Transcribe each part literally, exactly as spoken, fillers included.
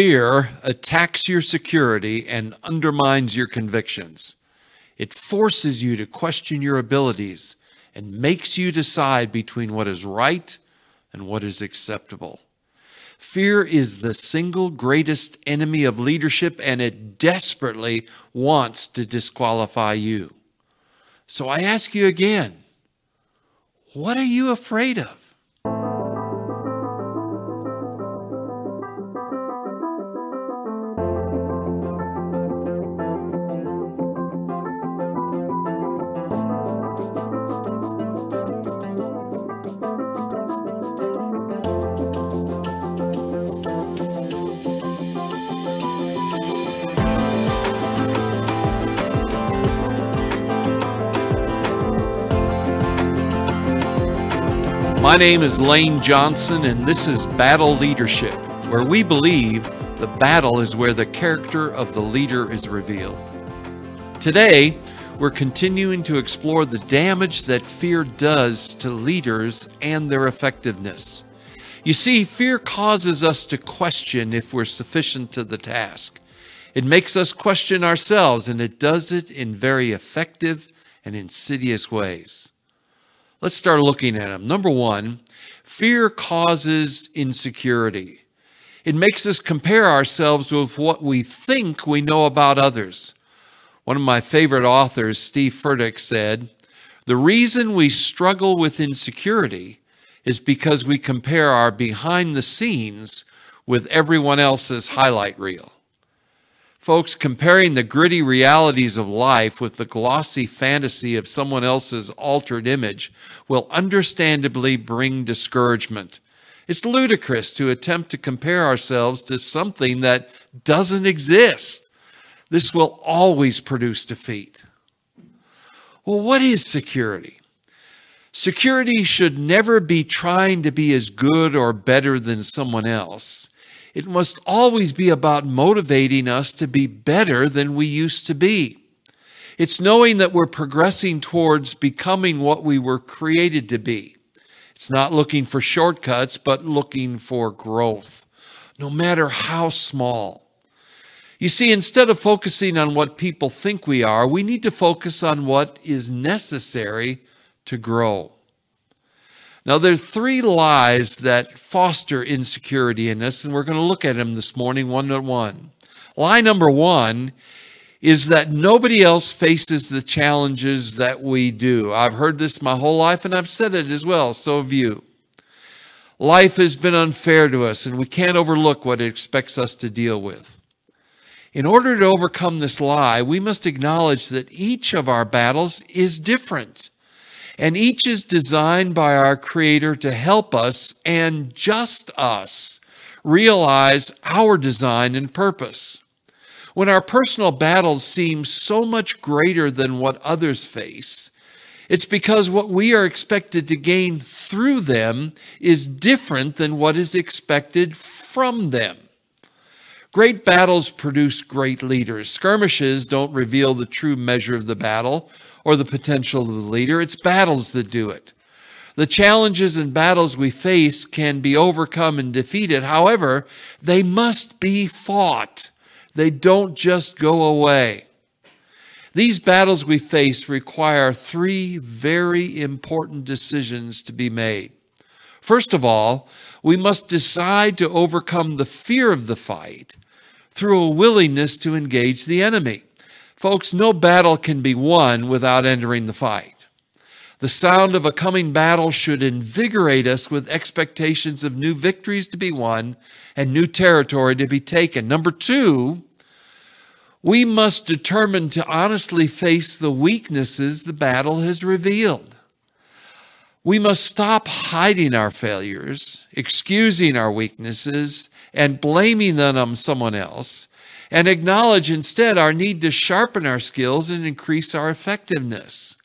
Fear attacks your security and undermines your convictions. It forces you to question your abilities and makes you decide between what is right and what is acceptable. Fear is the single greatest enemy of leadership, and it desperately wants to disqualify you. So I ask you again, what are you afraid of? My name is Lane Johnson, and this is Battle Leadership, where we believe the battle is where the character of the leader is revealed. Today, we're continuing to explore the damage that fear does to leaders and their effectiveness. You see, fear causes us to question if we're sufficient to the task. It makes us question ourselves, and it does it in very effective and insidious ways. Let's start looking at them. Number one, fear causes insecurity. It makes us compare ourselves with what we think we know about others. One of my favorite authors, Steve Furtick, said, "The reason we struggle with insecurity is because we compare our behind the scenes with everyone else's highlight reel." Folks, comparing the gritty realities of life with the glossy fantasy of someone else's altered image will understandably bring discouragement. It's ludicrous to attempt to compare ourselves to something that doesn't exist. This will always produce defeat. Well, what is security? Security should never be trying to be as good or better than someone else. It must always be about motivating us to be better than we used to be. It's knowing that we're progressing towards becoming what we were created to be. It's not looking for shortcuts, but looking for growth, no matter how small. You see, instead of focusing on what people think we are, we need to focus on what is necessary to grow. Now, there are three lies that foster insecurity in us, and we're going to look at them this morning one by one. Lie number one is that nobody else faces the challenges that we do. I've heard this my whole life, and I've said it as well, so have you. Life has been unfair to us, and we can't overlook what it expects us to deal with. In order to overcome this lie, we must acknowledge that each of our battles is different. And each is designed by our Creator to help us and just us realize our design and purpose. When our personal battles seem so much greater than what others face, it's because what we are expected to gain through them is different than what is expected from them. Great battles produce great leaders. Skirmishes don't reveal the true measure of the battle or the potential of the leader. It's battles that do it. The challenges and battles we face can be overcome and defeated. However, they must be fought. They don't just go away. These battles we face require three very important decisions to be made. First of all, we must decide to overcome the fear of the fight through a willingness to engage the enemy. Folks, no battle can be won without entering the fight. The sound of a coming battle should invigorate us with expectations of new victories to be won and new territory to be taken. Number two, we must determine to honestly face the weaknesses the battle has revealed. We must stop hiding our failures, excusing our weaknesses, and blaming them on someone else, and acknowledge instead our need to sharpen our skills and increase our effectiveness.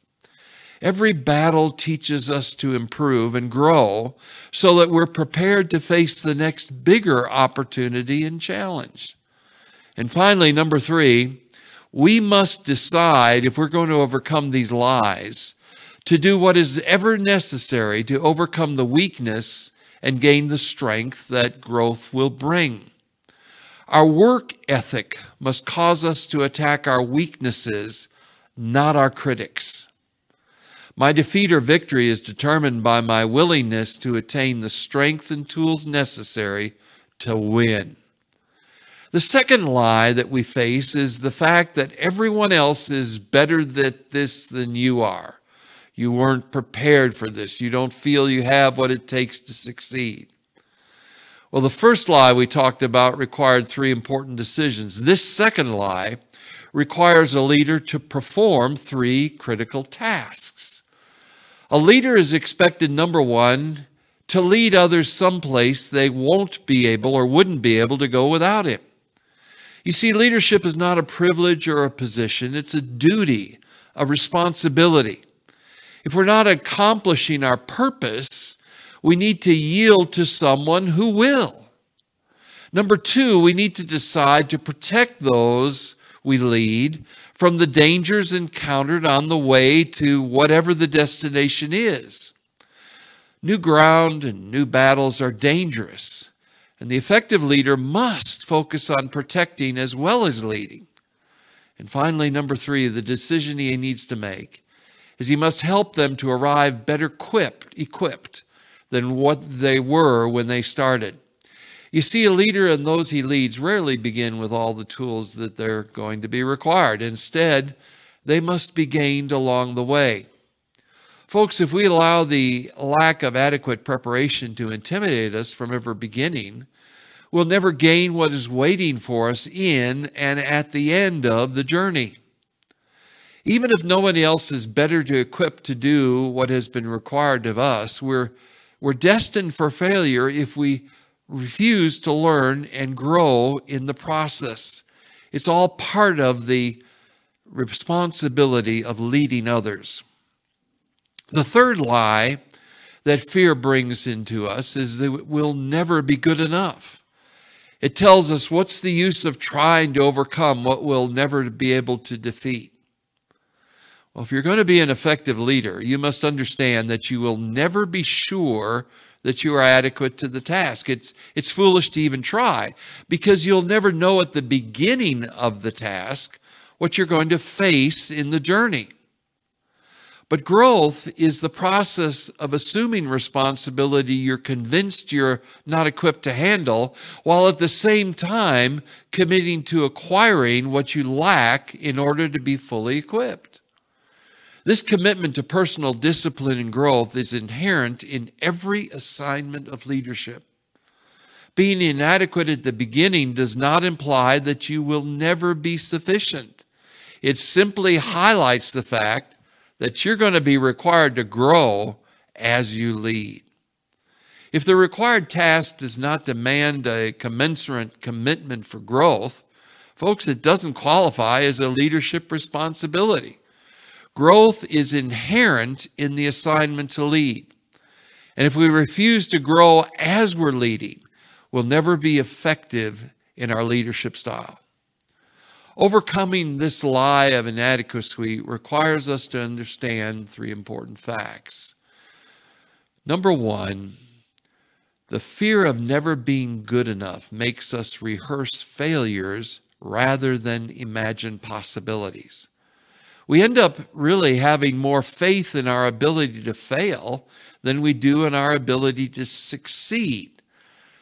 Every battle teaches us to improve and grow so that we're prepared to face the next bigger opportunity and challenge. And finally, number three, we must decide if we're going to overcome these lies to do what is ever necessary to overcome the weakness and gain the strength that growth will bring. Our work ethic must cause us to attack our weaknesses, not our critics. My defeat or victory is determined by my willingness to attain the strength and tools necessary to win. The second lie that we face is the fact that everyone else is better at this than you are. You weren't prepared for this. You don't feel you have what it takes to succeed. Well, the first lie we talked about required three important decisions. This second lie requires a leader to perform three critical tasks. A leader is expected, number one, to lead others someplace they won't be able or wouldn't be able to go without him. You see, leadership is not a privilege or a position. It's a duty, a responsibility. If we're not accomplishing our purpose, we need to yield to someone who will. Number two, we need to decide to protect those we lead from the dangers encountered on the way to whatever the destination is. New ground and new battles are dangerous, and the effective leader must focus on protecting as well as leading. And finally, number three, the decision he needs to make is he must help them to arrive better equipped, equipped than what they were when they started. You see, a leader and those he leads rarely begin with all the tools that they're going to be required. Instead, they must be gained along the way. Folks, if we allow the lack of adequate preparation to intimidate us from ever beginning, we'll never gain what is waiting for us in and at the end of the journey. Even if no one else is better to equipped to do what has been required of us, we're, we're destined for failure if we refuse to learn and grow in the process. It's all part of the responsibility of leading others. The third lie that fear brings into us is that we'll never be good enough. It tells us, what's the use of trying to overcome what we'll never be able to defeat? Well, if you're going to be an effective leader, you must understand that you will never be sure that you are adequate to the task. It's, it's foolish to even try, because you'll never know at the beginning of the task what you're going to face in the journey. But growth is the process of assuming responsibility you're convinced you're not equipped to handle, while at the same time committing to acquiring what you lack in order to be fully equipped. This commitment to personal discipline and growth is inherent in every assignment of leadership. Being inadequate at the beginning does not imply that you will never be sufficient. It simply highlights the fact that you're going to be required to grow as you lead. If the required task does not demand a commensurate commitment for growth, folks, it doesn't qualify as a leadership responsibility. Growth is inherent in the assignment to lead. And if we refuse to grow as we're leading, we'll never be effective in our leadership style. Overcoming this lie of inadequacy requires us to understand three important facts. Number one, the fear of never being good enough makes us rehearse failures rather than imagine possibilities. We end up really having more faith in our ability to fail than we do in our ability to succeed.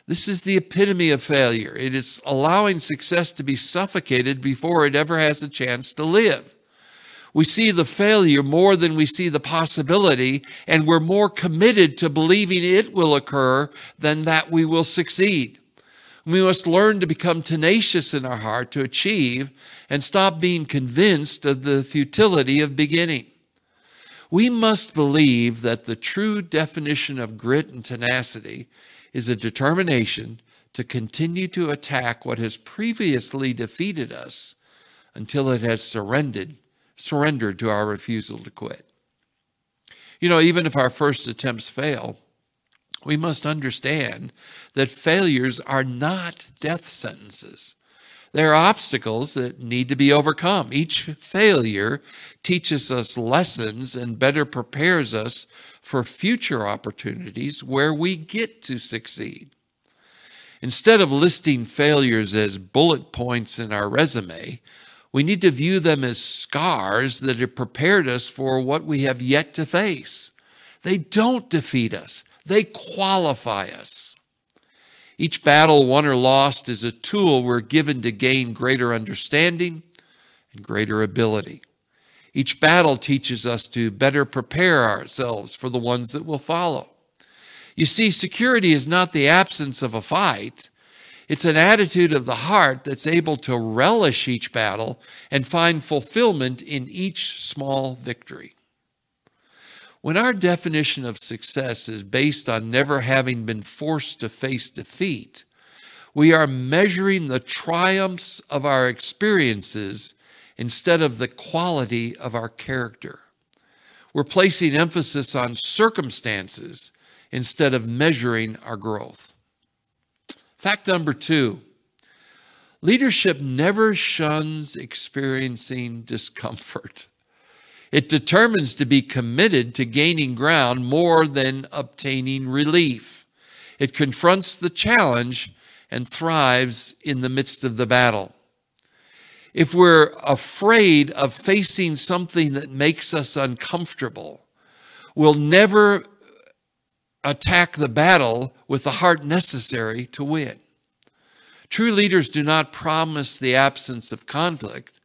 This is the epitome of failure. It is allowing success to be suffocated before it ever has a chance to live. We see the failure more than we see the possibility, and we're more committed to believing it will occur than that we will succeed. We must learn to become tenacious in our heart to achieve and stop being convinced of the futility of beginning. We must believe that the true definition of grit and tenacity is a determination to continue to attack what has previously defeated us until it has surrendered, surrendered to our refusal to quit. You know, even if our first attempts fail, we must understand that failures are not death sentences. They are obstacles that need to be overcome. Each failure teaches us lessons and better prepares us for future opportunities where we get to succeed. Instead of listing failures as bullet points in our resume, we need to view them as scars that have prepared us for what we have yet to face. They don't defeat us. They qualify us. Each battle won or lost is a tool we're given to gain greater understanding and greater ability. Each battle teaches us to better prepare ourselves for the ones that will follow. You see, security is not the absence of a fight. It's an attitude of the heart that's able to relish each battle and find fulfillment in each small victory. When our definition of success is based on never having been forced to face defeat, we are measuring the triumphs of our experiences instead of the quality of our character. We're placing emphasis on circumstances instead of measuring our growth. Fact number two, leadership never shuns experiencing discomfort. It determines to be committed to gaining ground more than obtaining relief. It confronts the challenge and thrives in the midst of the battle. If we're afraid of facing something that makes us uncomfortable, we'll never attack the battle with the heart necessary to win. True leaders do not promise the absence of conflict.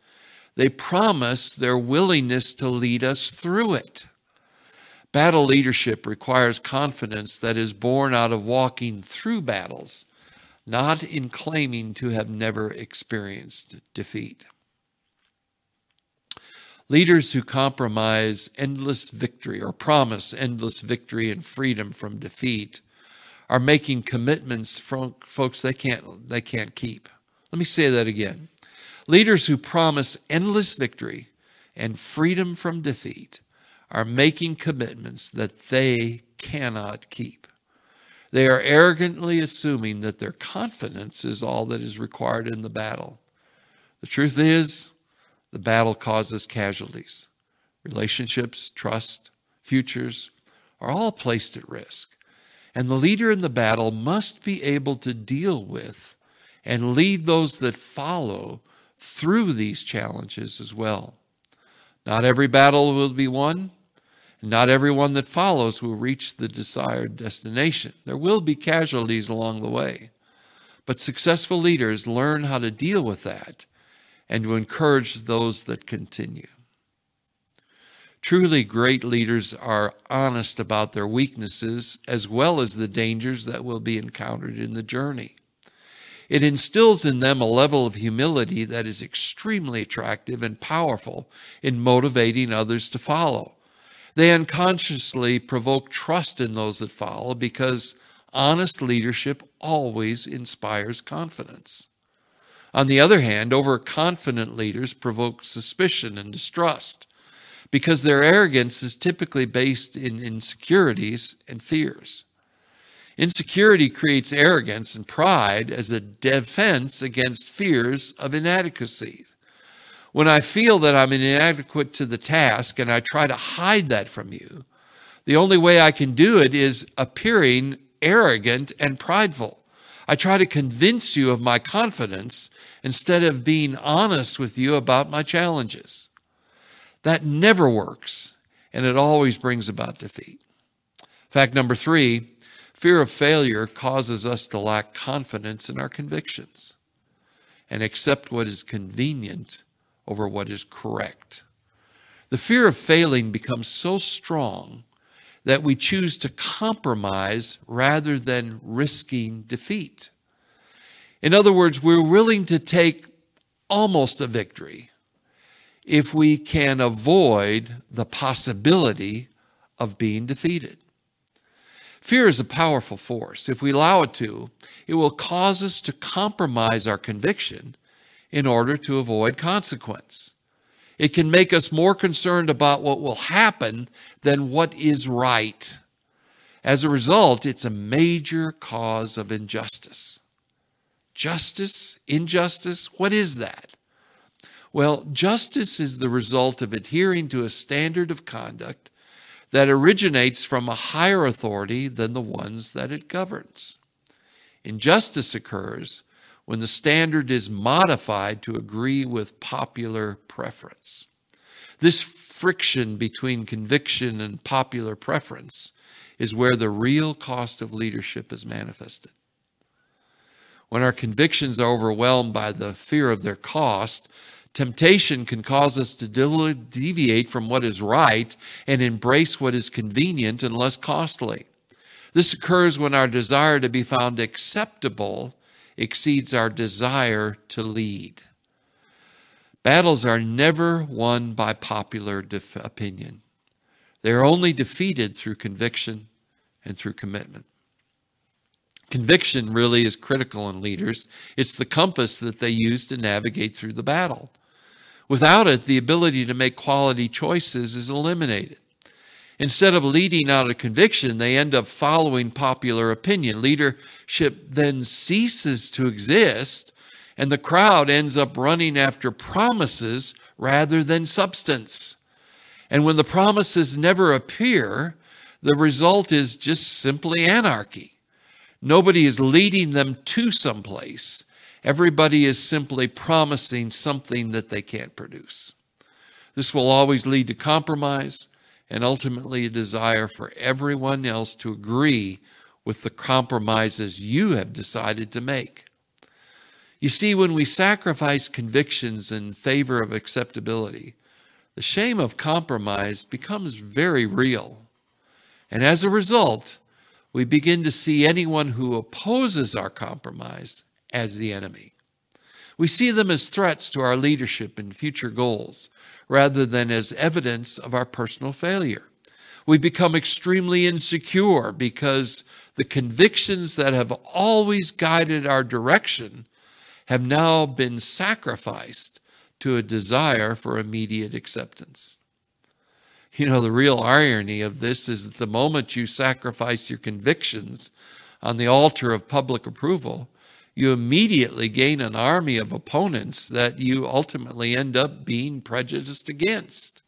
They promise their willingness to lead us through it. Battle leadership requires confidence that is born out of walking through battles, not in claiming to have never experienced defeat. Leaders who compromise endless victory or promise endless victory and freedom from defeat are making commitments from folks they can't, they can't keep. Let me say that again. Leaders who promise endless victory and freedom from defeat are making commitments that they cannot keep. They are arrogantly assuming that their confidence is all that is required in the battle. The truth is, the battle causes casualties. Relationships, trust, futures are all placed at risk. And the leader in the battle must be able to deal with and lead those that follow through these challenges as well. Not every battle will be won, and not everyone that follows will reach the desired destination. There will be casualties along the way, but successful leaders learn how to deal with that and to encourage those that continue. Truly great leaders are honest about their weaknesses as well as the dangers that will be encountered in the journey. It instills in them a level of humility that is extremely attractive and powerful in motivating others to follow. They unconsciously provoke trust in those that follow because honest leadership always inspires confidence. On the other hand, overconfident leaders provoke suspicion and distrust because their arrogance is typically based in insecurities and fears. Insecurity creates arrogance and pride as a defense against fears of inadequacy. When I feel that I'm inadequate to the task and I try to hide that from you, the only way I can do it is appearing arrogant and prideful. I try to convince you of my confidence instead of being honest with you about my challenges. That never works, and it always brings about defeat. Fact number three, fear of failure causes us to lack confidence in our convictions and accept what is convenient over what is correct. The fear of failing becomes so strong that we choose to compromise rather than risking defeat. In other words, we're willing to take almost a victory if we can avoid the possibility of being defeated. Fear is a powerful force. If we allow it to, it will cause us to compromise our conviction in order to avoid consequence. It can make us more concerned about what will happen than what is right. As a result, it's a major cause of injustice. Justice, injustice, what is that? Well, justice is the result of adhering to a standard of conduct that originates from a higher authority than the ones that it governs. Injustice occurs when the standard is modified to agree with popular preference. This friction between conviction and popular preference is where the real cost of leadership is manifested. When our convictions are overwhelmed by the fear of their cost, temptation can cause us to deviate from what is right and embrace what is convenient and less costly. This occurs when our desire to be found acceptable exceeds our desire to lead. Battles are never won by popular def- opinion. They are only defeated through conviction and through commitment. Conviction really is critical in leaders. It's the compass that they use to navigate through the battle. Without it, the ability to make quality choices is eliminated. Instead of leading out of conviction, they end up following popular opinion. Leadership then ceases to exist, and the crowd ends up running after promises rather than substance. And when the promises never appear, the result is just simply anarchy. Nobody is leading them to someplace. Everybody is simply promising something that they can't produce. This will always lead to compromise and ultimately a desire for everyone else to agree with the compromises you have decided to make. You see, when we sacrifice convictions in favor of acceptability, the shame of compromise becomes very real. And as a result, we begin to see anyone who opposes our compromise as the enemy. We see them as threats to our leadership and future goals, rather than as evidence of our personal failure. We become extremely insecure because the convictions that have always guided our direction have now been sacrificed to a desire for immediate acceptance. You know, the real irony of this is that the moment you sacrifice your convictions on the altar of public approval, you immediately gain an army of opponents that you ultimately end up being prejudiced against.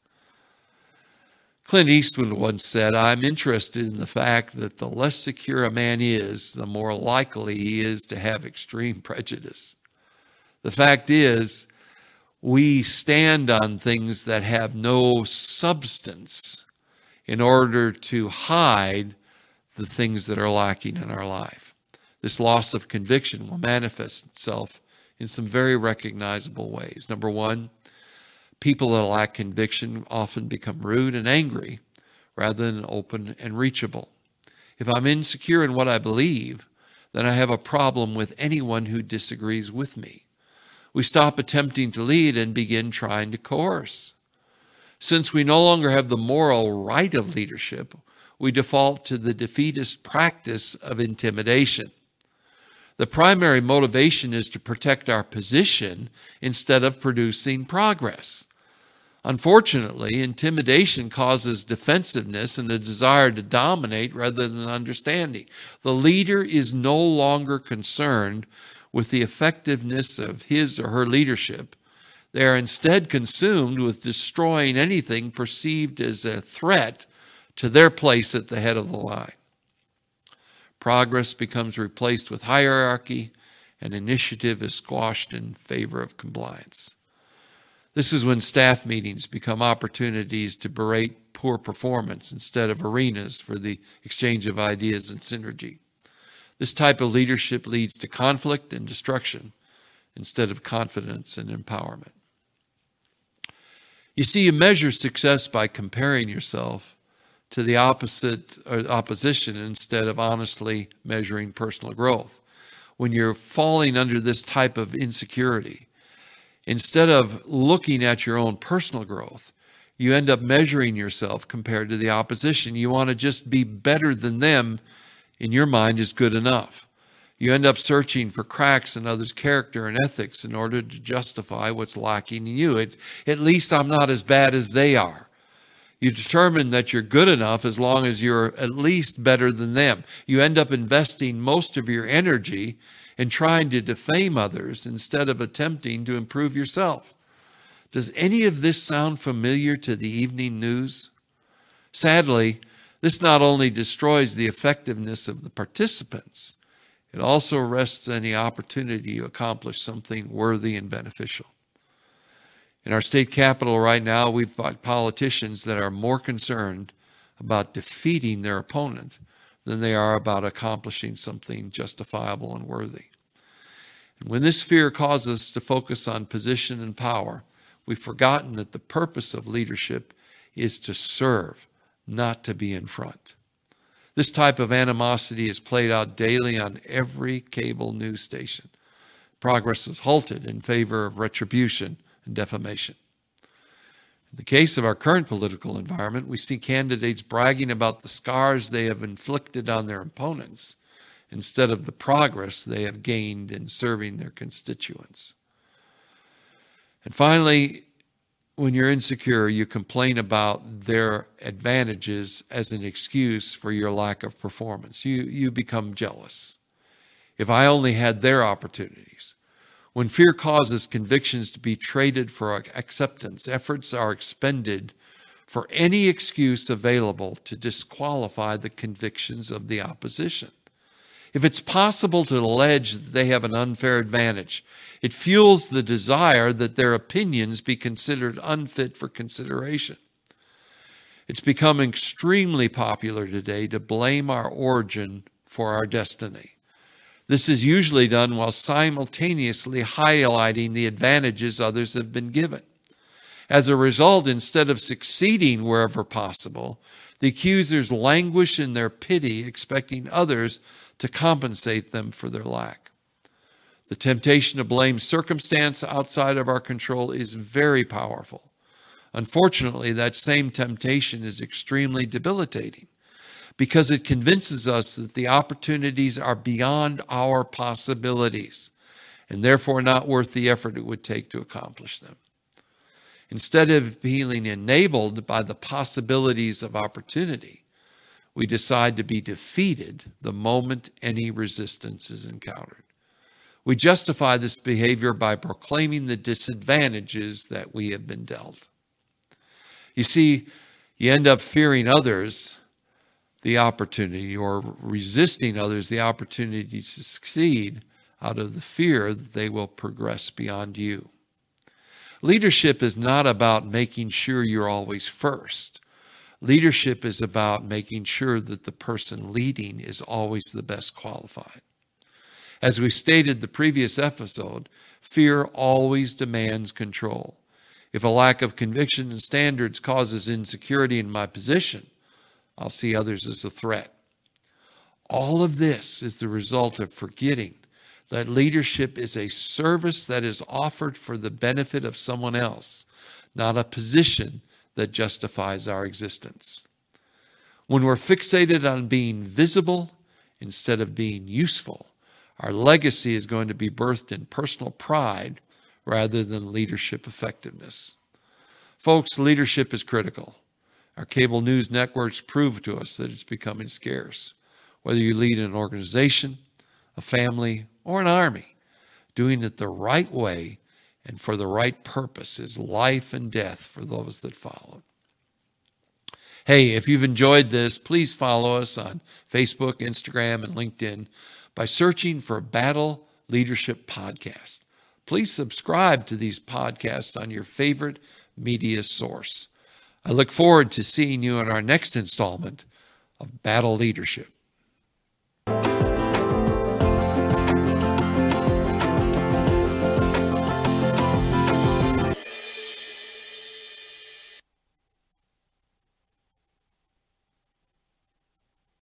Clint Eastwood once said, "I'm interested in the fact that the less secure a man is, the more likely he is to have extreme prejudice." The fact is, we stand on things that have no substance in order to hide the things that are lacking in our life. This loss of conviction will manifest itself in some very recognizable ways. Number one, people that lack conviction often become rude and angry rather than open and reachable. If I'm insecure in what I believe, then I have a problem with anyone who disagrees with me. We stop attempting to lead and begin trying to coerce. Since we no longer have the moral right of leadership, we default to the defeatist practice of intimidation. The primary motivation is to protect our position instead of producing progress. Unfortunately, intimidation causes defensiveness and a desire to dominate rather than understanding. The leader is no longer concerned with the effectiveness of his or her leadership. They are instead consumed with destroying anything perceived as a threat to their place at the head of the line. Progress becomes replaced with hierarchy, and initiative is squashed in favor of compliance. This is when staff meetings become opportunities to berate poor performance instead of arenas for the exchange of ideas and synergy. This type of leadership leads to conflict and destruction instead of confidence and empowerment. You see, you measure success by comparing yourself to the opposite or opposition instead of honestly measuring personal growth. When you're falling under this type of insecurity, instead of looking at your own personal growth, you end up measuring yourself compared to the opposition. You want to just be better than them in your mind is good enough. You end up searching for cracks in others' character and ethics in order to justify what's lacking in you. It's, at least I'm not as bad as they are. You determine that you're good enough as long as you're at least better than them. You end up investing most of your energy in trying to defame others instead of attempting to improve yourself. Does any of this sound familiar to the evening news? Sadly, this not only destroys the effectiveness of the participants, It also arrests any opportunity to accomplish something worthy and beneficial. In our state capitol right now, we've got politicians that are more concerned about defeating their opponent than they are about accomplishing something justifiable and worthy. And when this fear causes us to focus on position and power, we've forgotten that the purpose of leadership is to serve, not to be in front. This type of animosity is played out daily on every cable news station. Progress is halted in favor of retribution and defamation. In the case of our current political environment, we see candidates bragging about the scars they have inflicted on their opponents instead of the progress they have gained in serving their constituents. And finally, when you're insecure, you complain about their advantages as an excuse for your lack of performance. You, you become jealous. If I only had their opportunities. When fear causes convictions to be traded for acceptance, efforts are expended for any excuse available to disqualify the convictions of the opposition. If it's possible to allege that they have an unfair advantage, it fuels the desire that their opinions be considered unfit for consideration. It's become extremely popular today to blame our origin for our destiny. This is usually done while simultaneously highlighting the advantages others have been given. As a result, instead of succeeding wherever possible, the accusers languish in their pity, expecting others to compensate them for their lack. The temptation to blame circumstance outside of our control is very powerful. Unfortunately, that same temptation is extremely debilitating because it convinces us that the opportunities are beyond our possibilities and therefore not worth the effort it would take to accomplish them. Instead of being enabled by the possibilities of opportunity, we decide to be defeated the moment any resistance is encountered. We justify this behavior by proclaiming the disadvantages that we have been dealt. You see, you end up fearing others the opportunity or resisting others the opportunity to succeed out of the fear that they will progress beyond you. Leadership is not about making sure you're always first. Leadership is about making sure that the person leading is always the best qualified. As we stated the previous episode, fear always demands control. If a lack of conviction and standards causes insecurity in my position, I'll see others as a threat. All of this is the result of forgetting that leadership is a service that is offered for the benefit of someone else, not a position that justifies our existence. When we're fixated on being visible instead of being useful, our legacy is going to be birthed in personal pride rather than leadership effectiveness. Folks, leadership is critical. Our cable news networks prove to us that it's becoming scarce. Whether you lead an organization, a family, or an army, doing it the right way and for the right purpose is life and death for those that follow. Hey, if you've enjoyed this, please follow us on Facebook, Instagram, and LinkedIn by searching for Battle Leadership Podcast. Please subscribe to these podcasts on your favorite media source. I look forward to seeing you in our next installment of Battle Leadership.